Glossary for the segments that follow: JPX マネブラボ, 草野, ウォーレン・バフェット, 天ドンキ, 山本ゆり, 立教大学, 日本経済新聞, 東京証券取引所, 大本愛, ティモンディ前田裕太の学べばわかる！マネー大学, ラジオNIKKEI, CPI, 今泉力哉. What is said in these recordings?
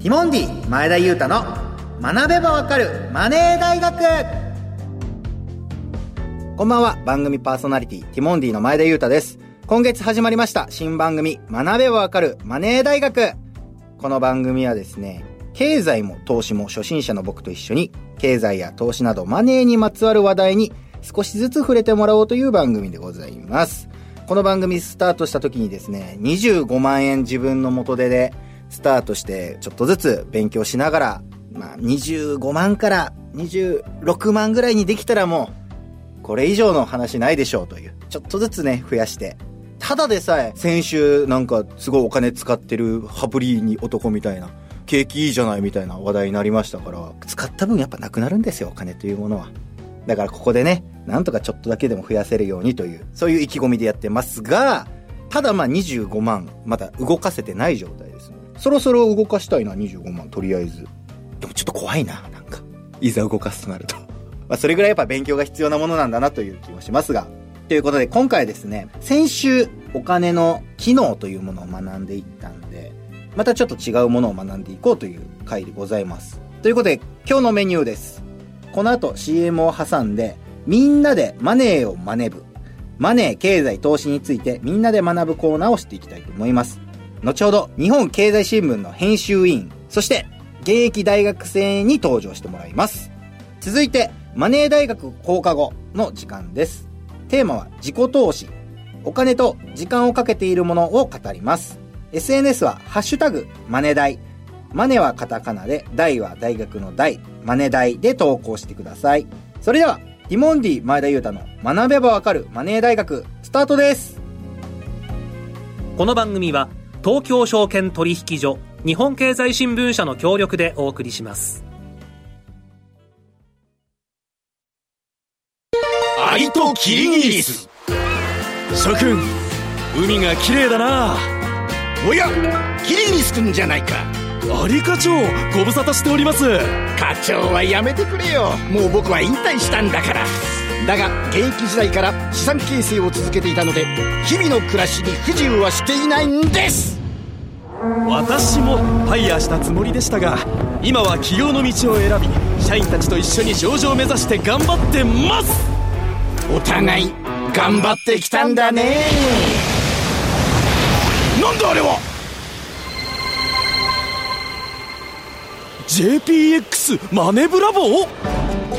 ティモンディ前田裕太の学べばわかるマネー大学。こんばんは。番組パーソナリティティモンディの前田裕太です。今月始まりました新番組学べばわかるマネー大学。この番組はですね、経済も投資も初心者の僕と一緒に経済や投資などマネーにまつわる話題に少しずつ触れてもらおうという番組でございます。この番組スタートした時にですね、25万円自分の元手でスタートしてちょっとずつ勉強しながら、25万から26万ぐらいにできたらもうこれ以上の話ないでしょうという、ちょっとずつね増やして、ただでさえ先週なんかすごいお金使ってる羽振りに男みたいな、景気いいじゃないみたいな話題になりましたから、使った分やっぱなくなるんですよ、お金というものは。だからここでね、なんとかちょっとだけでも増やせるようにという、そういう意気込みでやってますが、ただ25万まだ動かせてない状態ですね。そろそろ動かしたいな、25万とりあえず。でもちょっと怖いな、なんかいざ動かすとなるとそれぐらいやっぱ勉強が必要なものなんだなという気もしますが、ということで今回ですね、先週お金の機能というものを学んでいったんで、またちょっと違うものを学んでいこうという回でございます。ということで今日のメニューです。この後 CM を挟んで、みんなでマネーを学ぶ、マネー経済投資についてみんなで学ぶコーナーをしていきたいと思います。後ほど日本経済新聞の編集委員、そして現役大学生に登場してもらいます。続いてマネー大学放課後の時間です。テーマは自己投資、お金と時間をかけているものを語ります。 SNS はハッシュタグマネ大、マネはカタカナで、大は大学の大、マネ大で投稿してください。それではティモンディ前田裕太の学べばわかるマネー大学、スタートです。この番組は東京証券取引所、日本経済新聞社の協力でお送りします。アリとキリギリス。諸君、海が綺麗だな。おや、キリギリス君じゃないか。アリ課長、ご無沙汰しております。課長はやめてくれよ。もう僕は引退したんだから。だが現役時代から資産形成を続けていたので、日々の暮らしに不自由はしていないんです。私もファイヤーしたつもりでしたが、今は起業の道を選び、社員たちと一緒に上場を目指して頑張ってます。お互い頑張ってきたんだね。なんだあれは。JPX マネブラボー、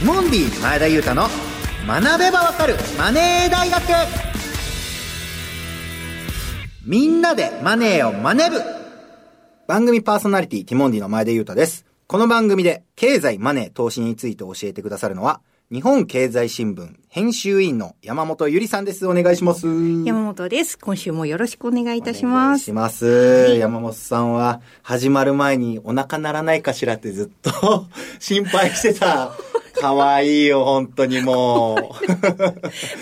ティモンディ前田裕太の学べばわかるマネー大学。みんなでマネーを学ぶ。番組パーソナリティティモンディの前田裕太です。この番組で経済、マネー、投資について教えてくださるのは、日本経済新聞編集委員の山本ゆりさんです。お願いします。山本です。今週もよろしくお願いいたします。お願いします、はい、山本さんは始まる前にお腹鳴らないかしらってずっと心配してたかわいいよ、本当にも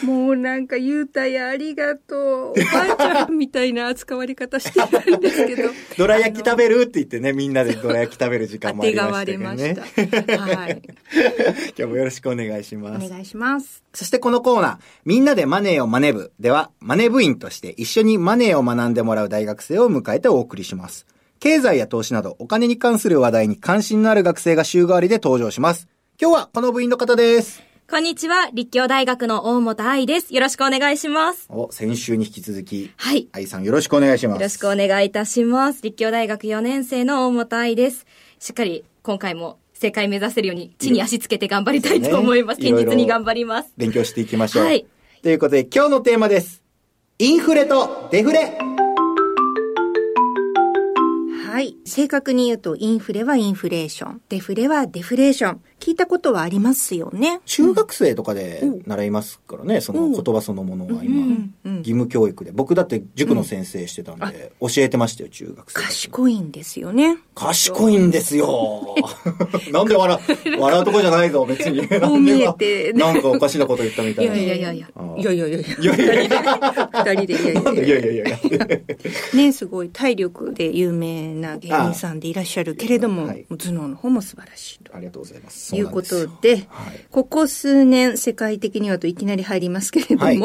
うもうなんかゆうたやありがとうおばあちゃんみたいな扱われ方してたんですけどどら焼き食べるって言ってね、みんなでどら焼き食べる時間もありましたけどね。当てがわれました、はい、今日もよろしくお願いします。お願いします。そしてこのコーナーみんなでマネーを学ぶでは、マネ部員として一緒にマネーを学んでもらう大学生を迎えてお送りします。経済や投資などお金に関する話題に関心のある学生が週替わりで登場します。今日はこの部員の方です。こんにちは、立教大学の大本愛です。よろしくお願いします。先週に引き続き、はい、愛さんよろしくお願いします。よろしくお願いいたします。立教大学4年生の大本愛です。しっかり今回も正解目指せるように地に足つけて頑張りたいと思います。堅実に頑張ります。勉強していきましょう。はい。ということで今日のテーマです。インフレとデフレ。はい。正確に言うとインフレはインフレーション、デフレはデフレーション、聞いたことはありますよね。中学生とかで習いますからね、その言葉そのものが今、義務教育で。僕だって塾の先生してたんで、教えてましたよ、中学生。賢いんですよね。賢いんですよ。なんで笑うとこじゃないぞ、別に。こう見えて。なんかおかしなこと言ったみたいな。いやいや。ね、すごい体力で有名な芸人さんでいらっしゃるけれども、頭脳の方も素晴らしい。ありがとうございます。ということで、はい、ここ数年世界的にはといきなり入りますけれども、はい、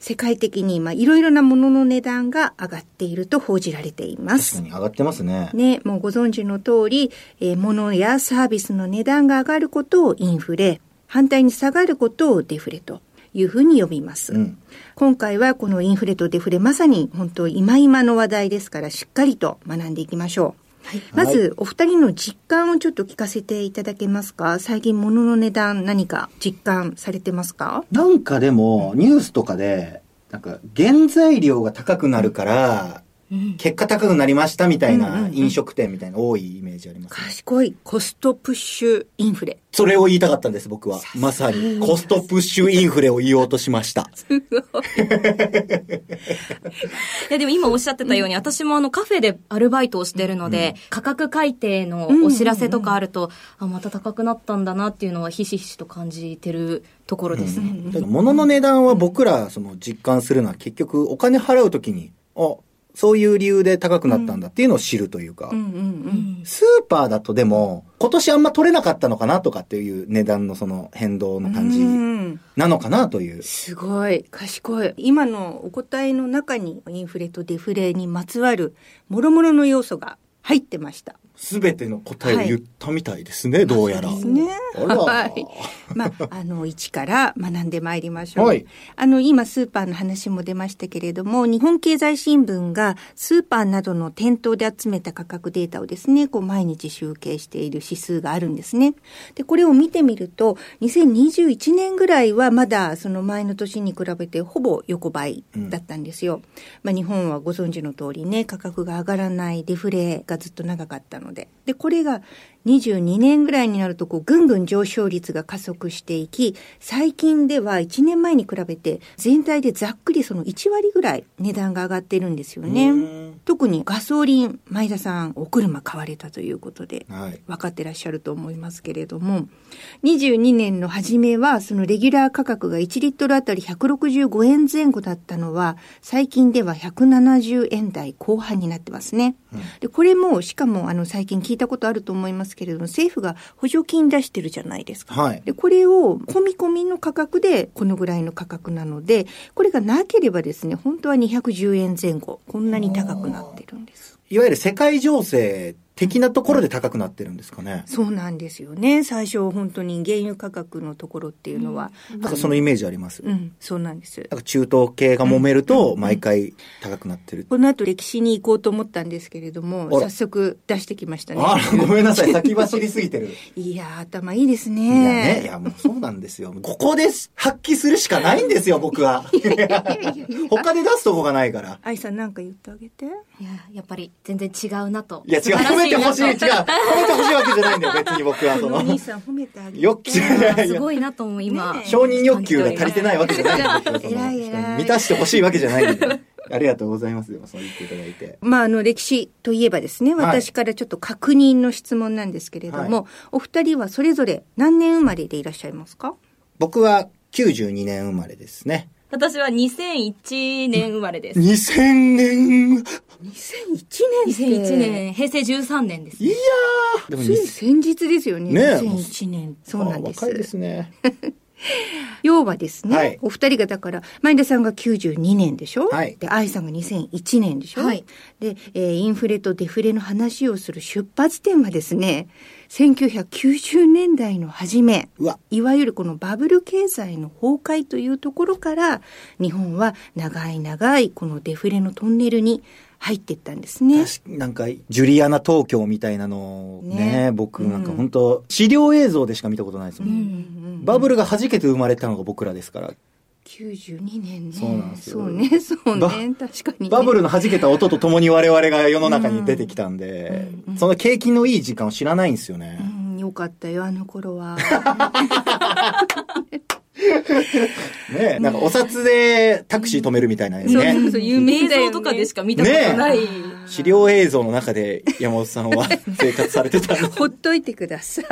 世界的に今いろいろなものの値段が上がっていると報じられています。確かに上がってますね。ね、もうご存知の通り、物やサービスの値段が上がることをインフレ、反対に下がることをデフレというふうに呼びます。うん、今回はこのインフレとデフレ、まさに本当今々の話題ですから、しっかりと学んでいきましょう。はい、まずお二人の実感をちょっと聞かせていただけますか。最近物の値段何か実感されてますか。なんかでもニュースとかでなんか原材料が高くなるから結果高くなりましたみたいな飲食店みたいな多いイメージあります、ね、賢いコストプッシュインフレ、それを言いたかったんです僕は。まさにコストプッシュインフレを言おうとしました。すごい。いやでも今おっしゃってたように、私もカフェでアルバイトをしてるので、価格改定のお知らせとかあると、あ、また高くなったんだなっていうのはひしひしと感じてるところですね。物の値段は僕らその実感するのは結局お金払うときに、そういう理由で高くなったんだっていうのを知るというか、スーパーだとでも今年あんま取れなかったのかなとかっていう値段のその変動の感じなのかなという、すごい賢い。今のお答えの中にインフレとデフレにまつわる諸々の要素が入ってました。すべての答えを言ったみたいですね、はい、どうやら。そうですね。はい。一から学んでまいりましょう。はい、今スーパーの話も出ましたけれども、日本経済新聞がスーパーなどの店頭で集めた価格データをですね、こう毎日集計している指数があるんですね。で、これを見てみると、2021年ぐらいはまだその前の年に比べてほぼ横ばいだったんですよ。日本はご存知の通りね、価格が上がらないデフレがずっと長かったで、これが22年ぐらいになるとぐんぐん上昇率が加速していき、最近では1年前に比べて全体でざっくりその1割ぐらい値段が上がってるんですよね。特にガソリン、前田さんお車買われたということで、はい、分かってらっしゃると思いますけれども、22年の初めはそのレギュラー価格が1リットルあたり165円前後だったのは、最近では170円台後半になってますね。で、これもしかも最近聞いたことあると思いますけれども、政府が補助金出してるじゃないですか、はい、でこれを込み込みの価格でこのぐらいの価格なので、これがなければですね、本当は210円前後、こんなに高くなってるんです。いわゆる世界情勢的なところで高くなってるんですかね。そうなんですよね。最初本当に原油価格のところっていうのは、なんかそのイメージあります、そうなんです。なんか中東系が揉めると毎回高くなってる、この後歴史に行こうと思ったんですけれども、早速出してきましたね。あら、ごめんなさい、先走りすぎてる。いや、頭いいですね。いやもうそうなんですよ。ここで発揮するしかないんですよ僕は。他で出すとこがないから。愛さんなんか言ってあげて。いや、やっぱり全然違うなと。いや違う、褒めてほしい、違う、褒めてほしいわけじゃないんだよ別に僕は。そのお兄さん褒めてあげて、すごいなと思う今。承認欲求が足りてないわけじゃないんですよ。満たしてほしいわけじゃないんだよ。ありがとうございます。でもそう言っていただいて、歴史といえばですね、私からちょっと確認の質問なんですけれども、お二人はそれぞれ何年生まれでいらっしゃいますか。僕は92年生まれですね。私は2001年生まれです。2001年、平成13年です、ね。いやー、でもつい先日ですよね。2001年。そうなんです。若いですね。要はですね、お二人がだから、前田さんが92年でしょ、で、愛さんが2001年でしょ、で、インフレとデフレの話をする出発点はですね、1990年代の初め、いわゆるこのバブル経済の崩壊というところから、日本は長い長いこのデフレのトンネルに入っていったんですね。なんかジュリアナ東京みたいなのをね、僕なんか本当資料映像でしか見たことないですもん。バブルが弾けて生まれたのが僕らですから。92年ね。そうなんですよ。そうね、そうね、確かに、ね。バブルの弾けた音とともに我々が世の中に出てきたんで、うん、その景気のいい時間を知らないんですよね。うん、よかったよ、あの頃は。ねえ、なんかお札でタクシー止めるみたいなね。そうそうそう、有名だよね。映像とかでしか見たことない。ね、資料映像の中で山本さんは生活されてたの。ほっといてください。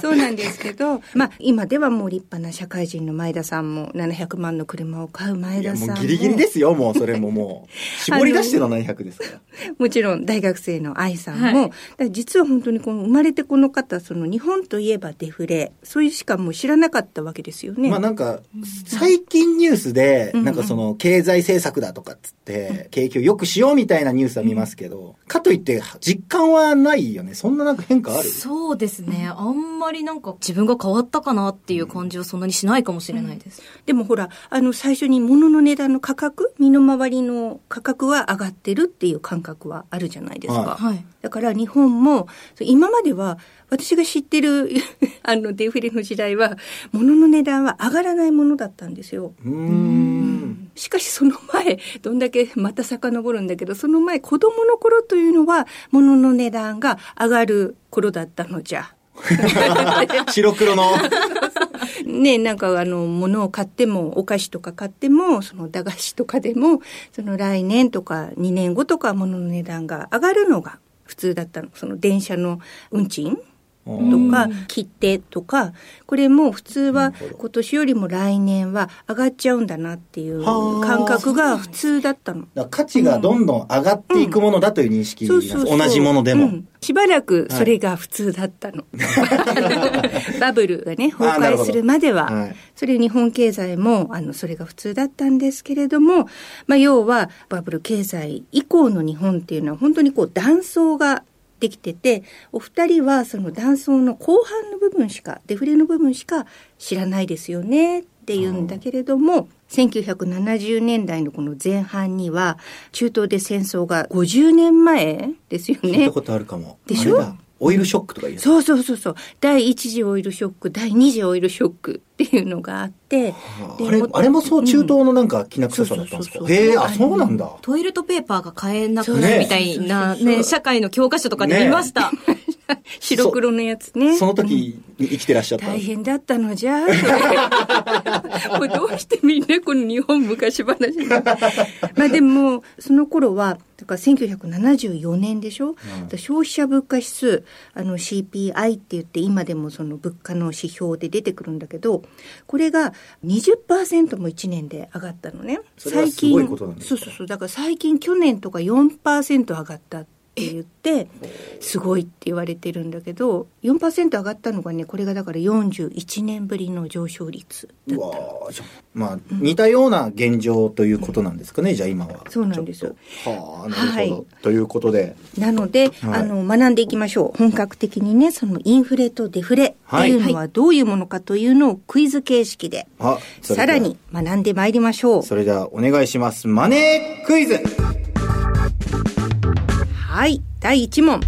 そうなんですけど、まあ今ではもう立派な社会人の前田さんも、700万の車を買う前田さんも。いやもうギリギリですよ、もうそれももう。絞り出しての700ですから。もちろん大学生の愛さんも、はい、実は本当にこの生まれてこの方、その日本といえばデフレ、そういうしかもう知らなかったわけですよね。まあなんか、最近ニュースで、なんかその経済政策だとかっつって、景気を良くしようみたいなニュースは見ますけど、かといって実感はないよね。そんななんか変化ある？そうですね。あんまりなんか自分が変わったかなっていう感じはそんなにしないかもしれないです。でもほら、最初に物の値段の価格、身の回りの価格は上がってるっていう感覚はあるじゃないですか。はい。だから日本も、今までは私が知ってるデフレの時代は、物の値段は上がらないものだったんですよ。しかしその前、どんだけまた遡るんだけど、その前子供の頃というのは物の値段が上がる頃だったのじゃ。白黒のねえ、なんか物を買っても、お菓子とか買っても、その駄菓子とかでも、その来年とか2年後とか物の値段が上がるのが普通だったの。その電車の運賃とか切手とか、これも普通は今年よりも来年は上がっちゃうんだなっていう感覚が普通だったの。価値がどんどん上がっていくものだという認識なんです。同じものでも、しばらくそれが普通だったの、はい、バブルがね崩壊するまでは、はい、それ日本経済もそれが普通だったんですけれども、まあ、要はバブル経済以降の日本っていうのは本当にこう断層ができてて、お二人はその断層の後半の部分しか、デフレの部分しか知らないですよねっていうんだけれども、1970年代のこの前半には中東で戦争が50年前ですよね。聞いたことあるかも。でしょ？オイルショックとか言う。そうそうそうそう。第一次オイルショック、第二次オイルショックっていうのがあって、あれもそう、中東のなんかきな臭さだったんですか。へえ、あ、そうなんだ。トイレットペーパーが買えなくなるみたいなね、社会の教科書とかで見ました。ね白黒のやつね。その時に生きてらっしゃった、大変だったのじゃこれどうしてみんなこの日本昔話にまあでもその頃はだから1974年でしょ、消費者物価指数CPI って言って、今でもその物価の指標で出てくるんだけど、これが 20% も1年で上がったのね。それはすごいことなんですか。そうそうそう。だから最近去年とか 4% 上がったってって言ってすごいって言われてるんだけど、 4% 上がったのがね、これがだから41年ぶりの上昇率だった。うわ、まあ、似たような現状ということなんですかね、じゃあ今は。そうなんですよ。はあ、なるほど、はい、ということで、なので、はい、学んでいきましょう。本格的にね、そのインフレとデフレっていうのはどういうものかというのをクイズ形式で、はい、さらに学んでまいりましょう。それではお願いします。マネークイズ。はい、第1問。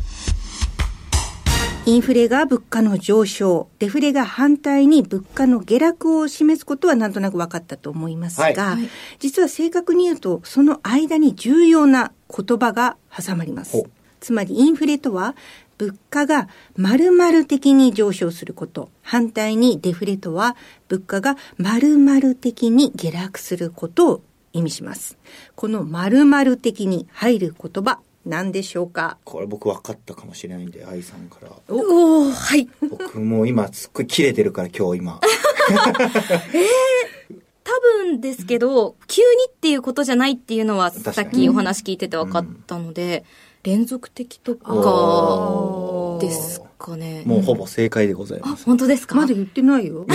インフレが物価の上昇、デフレが反対に物価の下落を示すことはなんとなく分かったと思いますが、はい、実は正確に言うとその間に重要な言葉が挟まります。つまりインフレとは物価が丸々的に上昇すること、反対にデフレとは物価が丸々的に下落することを意味します。この丸々的に入る言葉、何でしょうか。これ僕分かったかもしれないんで、愛さんから。おお、はい。僕も今すっごい切れてるから今日今。多分ですけど、急にっていうことじゃないっていうのはさっきお話聞いてて分かったので、連続的とかですかね。もうほぼ正解でございます。あ、本当ですか。まだ言ってないよ。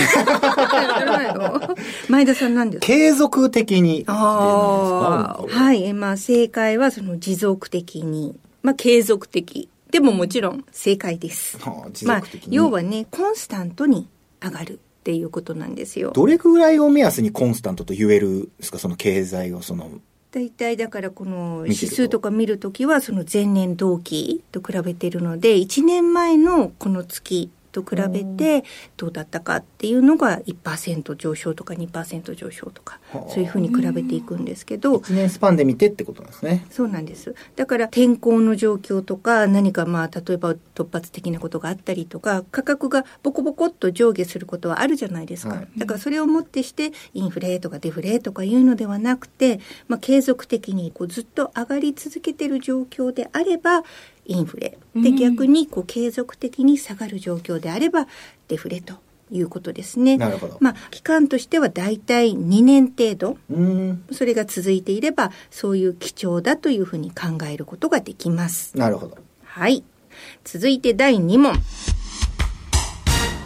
前田さんなんですか。継続的に。ああ、はい。まあ正解はその持続的に、まあ継続的でももちろん正解です。持続的に。まあ要はね、コンスタントに上がるっていうことなんですよ。どれぐらいを目安にコンスタントと言えるんですか、その経済をその。大体だからこの指数とか見るときはその前年同期と比べているので、1年前のこの月と比べてどうだったかっていうのが 1% 上昇とか 2% 上昇とか、そういうふうに比べていくんですけど、1年スパンで見てってことなんですね。そうなんです。だから天候の状況とか何か例えば突発的なことがあったりとか、価格がボコボコっと上下することはあるじゃないですか、だからそれをもってしてインフレとかデフレとかいうのではなくて、継続的にずっと上がり続けている状況であればインフレで、逆に継続的に下がる状況であればデフレということですね。なるほど。期間としてはだいたい2年程度、それが続いていればそういう基調だというふうに考えることができます。なるほど。はい。続いて第2問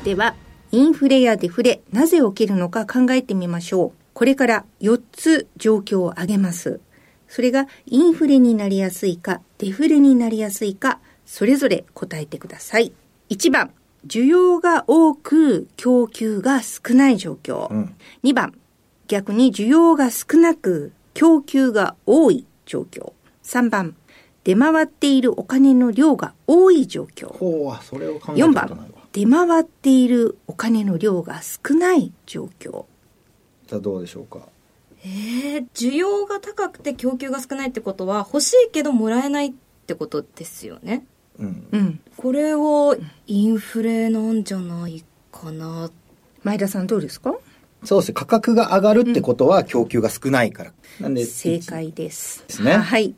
では、インフレやデフレなぜ起きるのか考えてみましょう。これから4つ状況を挙げます。それがインフレになりやすいかデフレになりやすいか、それぞれ答えてください。1番、需要が多く供給が少ない状況、2番、逆に需要が少なく供給が多い状況、3番、出回っているお金の量が多い状況、それを考えたことないわ。4番、出回っているお金の量が少ない状況。じゃあどうでしょうか。需要が高くて供給が少ないってことは、欲しいけどもらえないってことですよね。これはインフレなんじゃないかな。前田さんどうですか。そうですね。価格が上がるってことは供給が少ないから、なんで正解ですね。はい。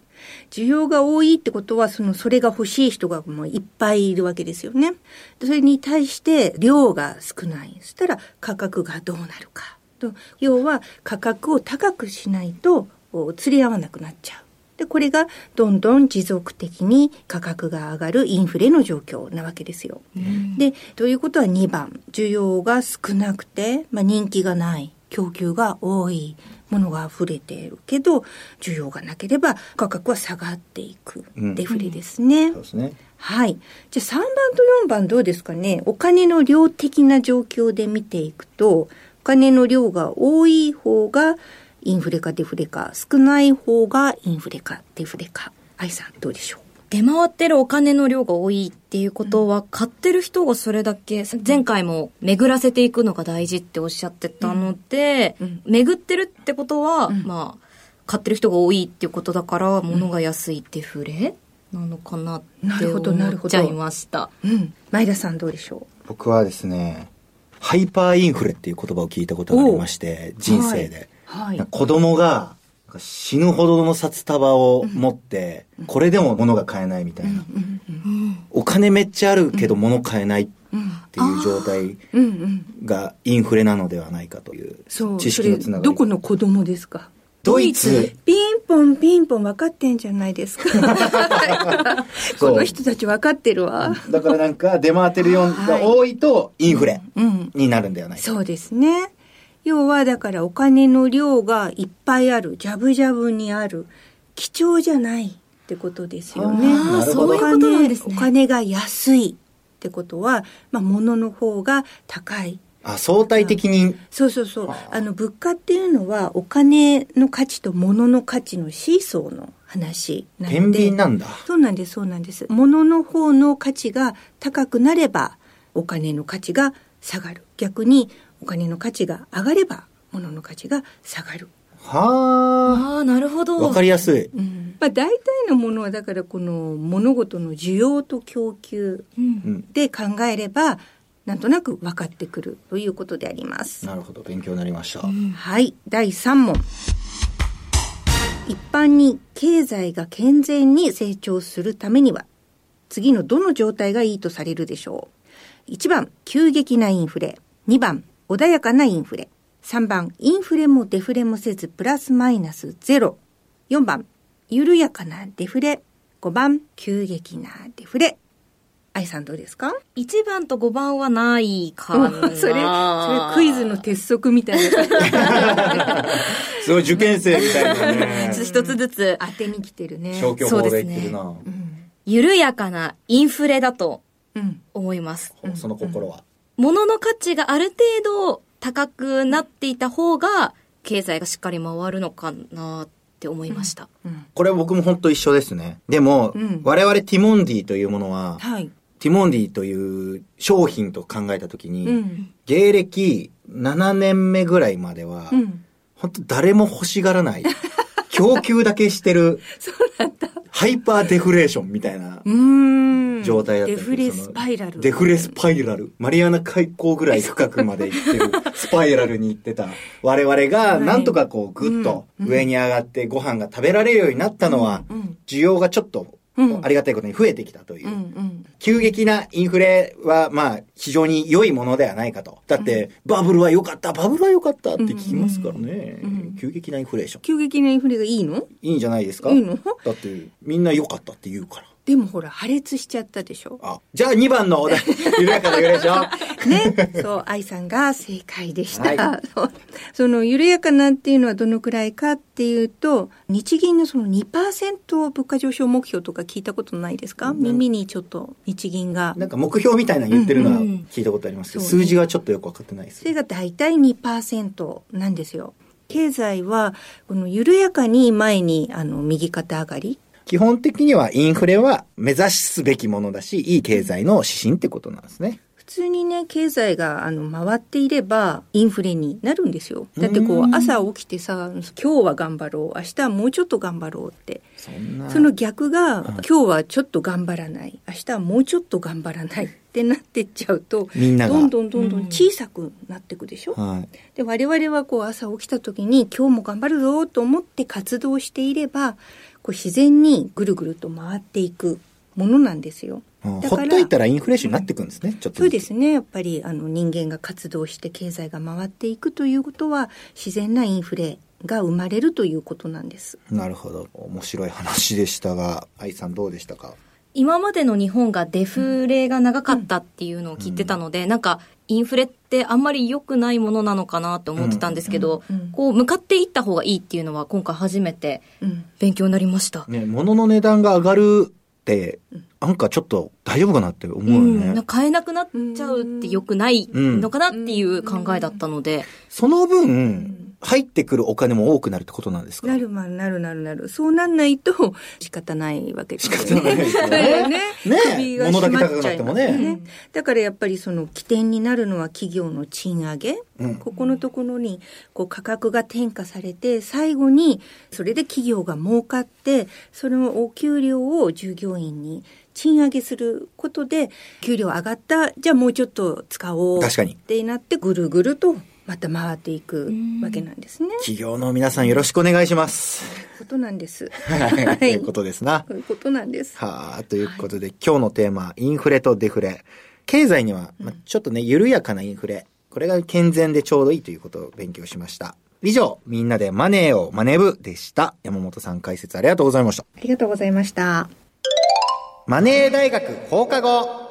需要が多いってことは、それが欲しい人がもういっぱいいるわけですよね。それに対して量が少ない。そしたら価格がどうなるか。要は価格を高くしないと釣り合わなくなっちゃう。でこれがどんどん持続的に価格が上がるインフレの状況なわけですよ。でということは2番、需要が少なくて、人気がない、供給が多い、ものが溢れているけど需要がなければ価格は下がっていく、デフレですね。そうですね。はい。じゃあ3番と4番どうですかね。お金の量的な状況で見ていくと、お金の量が多い方がインフレかデフレか、少ない方がインフレかデフレか。愛さんどうでしょう。出回ってるお金の量が多いっていうことは、買ってる人がそれだけ、前回も巡らせていくのが大事っておっしゃってたので、巡ってるってことは、買ってる人が多いっていうことだから、物が安いデフレなのかなって思っちゃいました。前田さんどうでしょう。僕はですね、ハイパーインフレっていう言葉を聞いたことがありまして、人生で、子供が死ぬほどの札束を持って、これでも物が買えないみたいな、お金めっちゃあるけど物買えないっていう状態がインフレなのではないかという知識のつながり。どこの子供ですか。ドイツ。ピンポンピンポン、分かってんじゃないですかこの人たち分かってるわだから出回ってる量が多いとインフレになるんではないか。そうですね。要はだからお金の量がいっぱいある、ジャブジャブにある、貴重じゃないってことですよね。そういうことなんですね。お金が安いってことは、物の方が高い。相対的に。そうそうそう。物価っていうのはお金の価値と物の価値のシーソーの話なので。天秤なんだ。そうなんです、そうなんです。物の方の価値が高くなればお金の価値が下がる。逆にお金の価値が上がれば物の価値が下がる。なるほど。わかりやすい。大体のものはだからこの物事の需要と供給で考えれば、なんとなく分かってくるということであります。なるほど。勉強になりました。はい。第3問。一般に経済が健全に成長するためには、次のどの状態がいいとされるでしょう。1番、急激なインフレ。2番、穏やかなインフレ。3番、インフレもデフレもせずプラスマイナスゼロ。4番、緩やかなデフレ。5番、急激なデフレ。愛さんどうですか。1番と5番はないかな。それクイズの鉄則みたいなすごい受験生みたいなね一つずつ当てに来てるね。消去法で言ってるな、緩やかなインフレだと思います、その心は、物の価値がある程度高くなっていた方が経済がしっかり回るのかなって思いました。これは僕も本当一緒ですね。でも、我々ティモンディというものは、ティモンディという商品と考えたときに、うん、芸歴7年目ぐらいまでは、うん、本当誰も欲しがらない供給だけしてるハイパーデフレーションみたいな状態だった。デフレスパイラル。デフレスパイラル。マリアナ海溝ぐらい深くまで行ってるスパイラルに行ってた我々がなんとかこうグッと上に上がってご飯が食べられるようになったのは、需要がちょっとありがたいことに増えてきたという、うんうん、急激なインフレはまあ非常に良いものではないかと。だってバブルは良かったバブルは良かったって聞きますからね、うんうんうん、急激なインフレーション。急激なインフレがいいの？いいんじゃないですか。いいの？だってみんな良かったって言うから。でもほら破裂しちゃったでしょ。あ、じゃあ2番のお題ゆるやかな揺れでしょね、そう、愛さんが正解でした、はい、その緩やかなっていうのはどのくらいかっていうと、日銀のその 2% 物価上昇目標とか聞いたことないですか、うん、耳にちょっと日銀がなんか目標みたいなの言ってるのは聞いたことありますけど、うんうんうん、数字はちょっとよく分かってないです。それが大体 2% なんですよ。経済はこの緩やかに前に右肩上がり、基本的にはインフレは目指すべきものだし、いい経済の指針ってことなんですね。普通にね、経済が回っていればインフレになるんですよ。だってこう朝起きてさ、今日は頑張ろう、明日はもうちょっと頑張ろうって、その逆が、うん、今日はちょっと頑張らない、明日はもうちょっと頑張らないってなってっちゃうと、みんながどんどんどんどん小さくなっていくでしょ、うんはい、で我々はこう朝起きた時に今日も頑張るぞと思って活動していれば、こう自然にぐるぐると回っていくものなんですよ。うん、ほっといたらインフレーションになっていくんですね、うん、ちょっと。そうですね。やっぱり人間が活動して経済が回っていくということは、自然なインフレが生まれるということなんです。なるほど。面白い話でしたが、愛さんどうでしたか？今までの日本がデフレが長かったっていうのを聞いてたので、うん、なんかインフレってあんまり良くないものなのかなと思ってたんですけど、うんうんうん、こう向かっていった方がいいっていうのは今回初めて勉強になりました、うん、ね、物の値段が上がるってなんかちょっと大丈夫かなって思うよね、うん、なんか買えなくなっちゃうって良くないのかなっていう考えだったので、うんうん、その分入ってくるお金も多くなるってことなんですか？なるまん、なる。そうなんないと仕方ないわけですよね。仕方ないですよね。ねえ、物だけ高くなってもね。だからやっぱりその起点になるのは企業の賃上げ。うん、ここのところにこう価格が転嫁されて、最後にそれで企業が儲かって、そのお給料を従業員に賃上げすることで、給料上がった、じゃあもうちょっと使おうってなってぐるぐると。また回っていくわけなんですね。企業の皆さんよろしくお願いします。ということなんです。はい、ということですな。ということなんです。はあ、ということで、はい、今日のテーマインフレとデフレ。経済には、ちょっとね、緩やかなインフレ、これが健全でちょうどいいということを勉強しました。以上、みんなでマネーを学ぶでした。山本さん解説ありがとうございました。ありがとうございました。マネー大学放課後。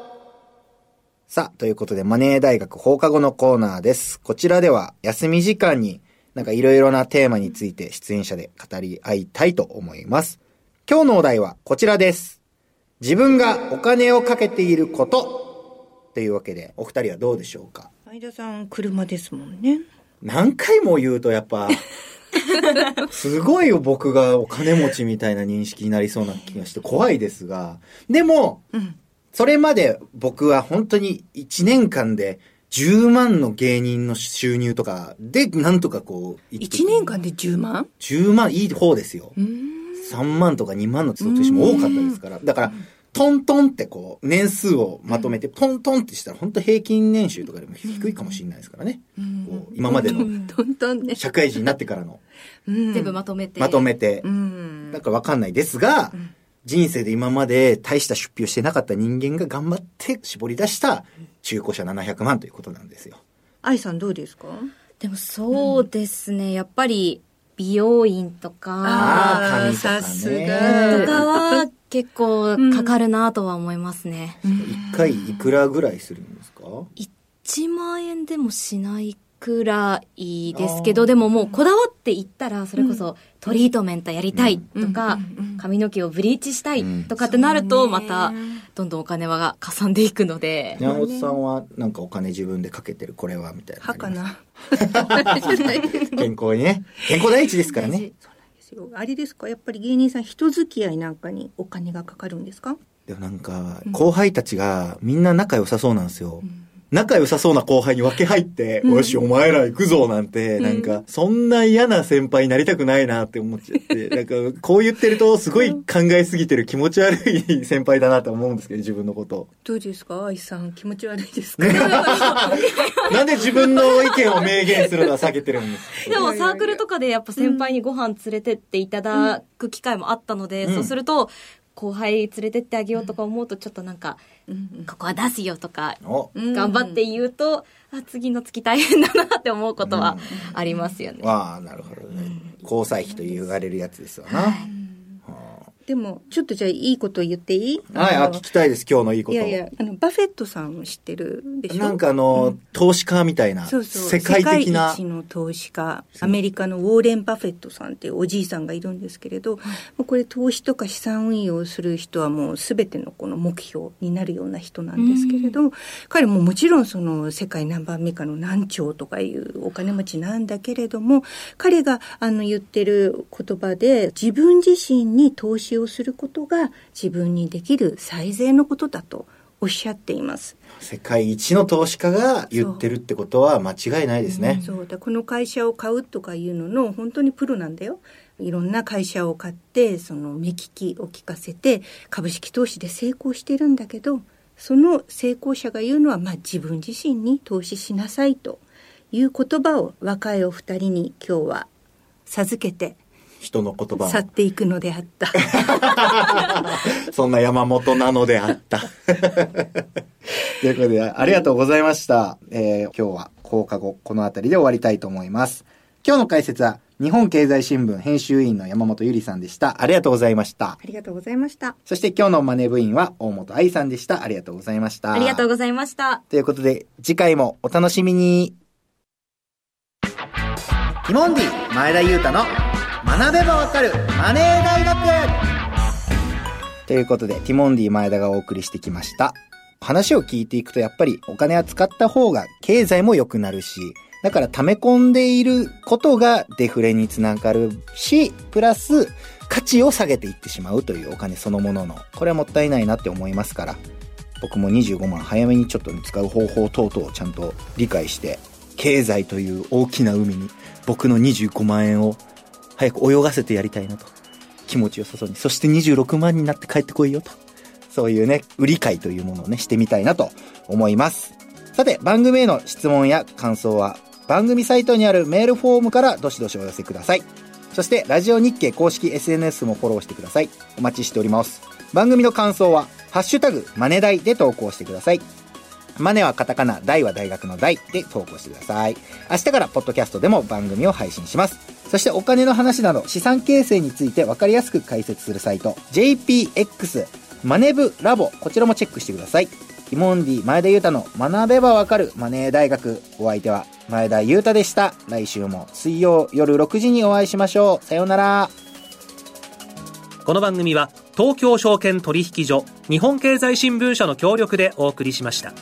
さあ、ということで、マネー大学放課後のコーナーです。こちらでは、休み時間になんかいろいろなテーマについて出演者で語り合いたいと思います。今日のお題はこちらです。自分がお金をかけていること。というわけで、お二人はどうでしょうか？相田さん、車ですもんね。何回も言うとやっぱ、すごいよ、僕がお金持ちみたいな認識になりそうな気がして怖いですが、でも、うんそれまで僕は本当に1年間で10万の芸人の収入とかでなんとかこう1年間で10万?10 万いい方ですよ。3万とか2万の通知も多かったですから、だからトントンってこう年数をまとめてトントンってしたら本当平均年収とかでも低いかもしれないですからね、こう今までの社会人になってからの全部まとめてだから分かんないですが、人生で今まで大した出費をしてなかった人間が頑張って絞り出した中古車700万ということなんですよ。愛さんどうですか？でもそうですね、うん、やっぱり美容院とか髪とかねとかは結構かかるなとは思いますね。1回いくらぐらいするんですか？1万円でもしないくらいですけど、でももうこだわっていったらそれこそトリートメントやりたいとか、髪の毛をブリーチしたいとかってなるとまたどんどんお金はかさんでいくので、山本さんはなんかお金自分でかけてるこれはみたいな歯かな健康にね、健康第一ですからね。そうなんですよ。あれですか、やっぱり芸人さん人付き合いなんかにお金がかかるんですか？でもなんか後輩たちがみんな仲良さそうなんですよ、うん、仲良さそうな後輩に分け入って、うん、よしお前ら行くぞなんて、うん、なんかそんな嫌な先輩になりたくないなって思っちゃって、うん、なんかこう言ってるとすごい考えすぎてる気持ち悪い先輩だなと思うんですけど、自分のこと。どうですか愛さん、気持ち悪いですか？なんで自分の意見を明言するのは避けてるんですか？でもサークルとかでやっぱ先輩にご飯連れてっていただく機会もあったので、うん、そうすると後輩連れてってあげようとか思うとちょっとなんか、うん、ここは出すよとか頑張って言うと、うん、あ次の月大変だなって思うことはありますよね、うん、ああなるほどね、交際費と言われるやつですよな、はい。でもちょっとじゃあいいこと言っていい？はい、あ聞きたいです、今日のいいこと。いやいやバフェットさん知ってるでしょ？なんか投資家みたいな、そうそう世界的な世界一の投資家、アメリカのウォーレン・バフェットさんっていうおじいさんがいるんですけれど、もうこれ投資とか資産運用をする人はもう全てのこの目標になるような人なんですけれど、彼ももちろんその世界何番目かの何兆とかいうお金持ちなんだけれども、彼が言ってる言葉で自分自身に投資をすることが自分にできる最善のことだとおっしゃっています。世界一の投資家が言ってるってことは間違いないですね。そう、うん、そうだ、この会社を買うとかいうのの本当にプロなんだよ。いろんな会社を買ってその目利きを聞かせて株式投資で成功してるんだけど、その成功者が言うのは、まあ、自分自身に投資しなさいという言葉を若いお二人に今日は授けて人の言葉を去っていくのであったそんな山本なのであったということでありがとうございました、今日は放課後この辺りで終わりたいと思います。今日の解説は日本経済新聞編集委員の山本ゆりさんでした。ありがとうございました。ありがとうございました。そして今日のマネ部員は大本愛さんでした。ありがとうございました。ありがとうございました。ということで次回もお楽しみに。ティモンディ前田裕太の学べばわかるマネー大学ということで、ティモンディ前田がお送りしてきました。話を聞いていくとやっぱりお金は使った方が経済も良くなるし、だから溜め込んでいることがデフレにつながるし、プラス価値を下げていってしまうというお金そのものの、これはもったいないなって思いますから、僕も25万早めにちょっと使う方法等々をちゃんと理解して、経済という大きな海に僕の25万円を早く泳がせてやりたいなと、気持ちよさそうに、そして26万になって帰ってこいよと、そういうね売り買いというものをねしてみたいなと思います。さて番組への質問や感想は番組サイトにあるメールフォームからどしどしお寄せください。そしてラジオ日経公式 SNS もフォローしてください。お待ちしております。番組の感想はハッシュタグマネ大で投稿してください。マネはカタカナ、大は大学の大で投稿してください。明日からポッドキャストでも番組を配信します。そしてお金の話など資産形成について分かりやすく解説するサイト JPX マネブラボ、こちらもチェックしてください。ティモンディ前田裕太の学べばわかるマネー大学、お相手は前田裕太でした。来週も水曜夜6時にお会いしましょう。さようなら。この番組は東京証券取引所、日本経済新聞社の協力でお送りしました。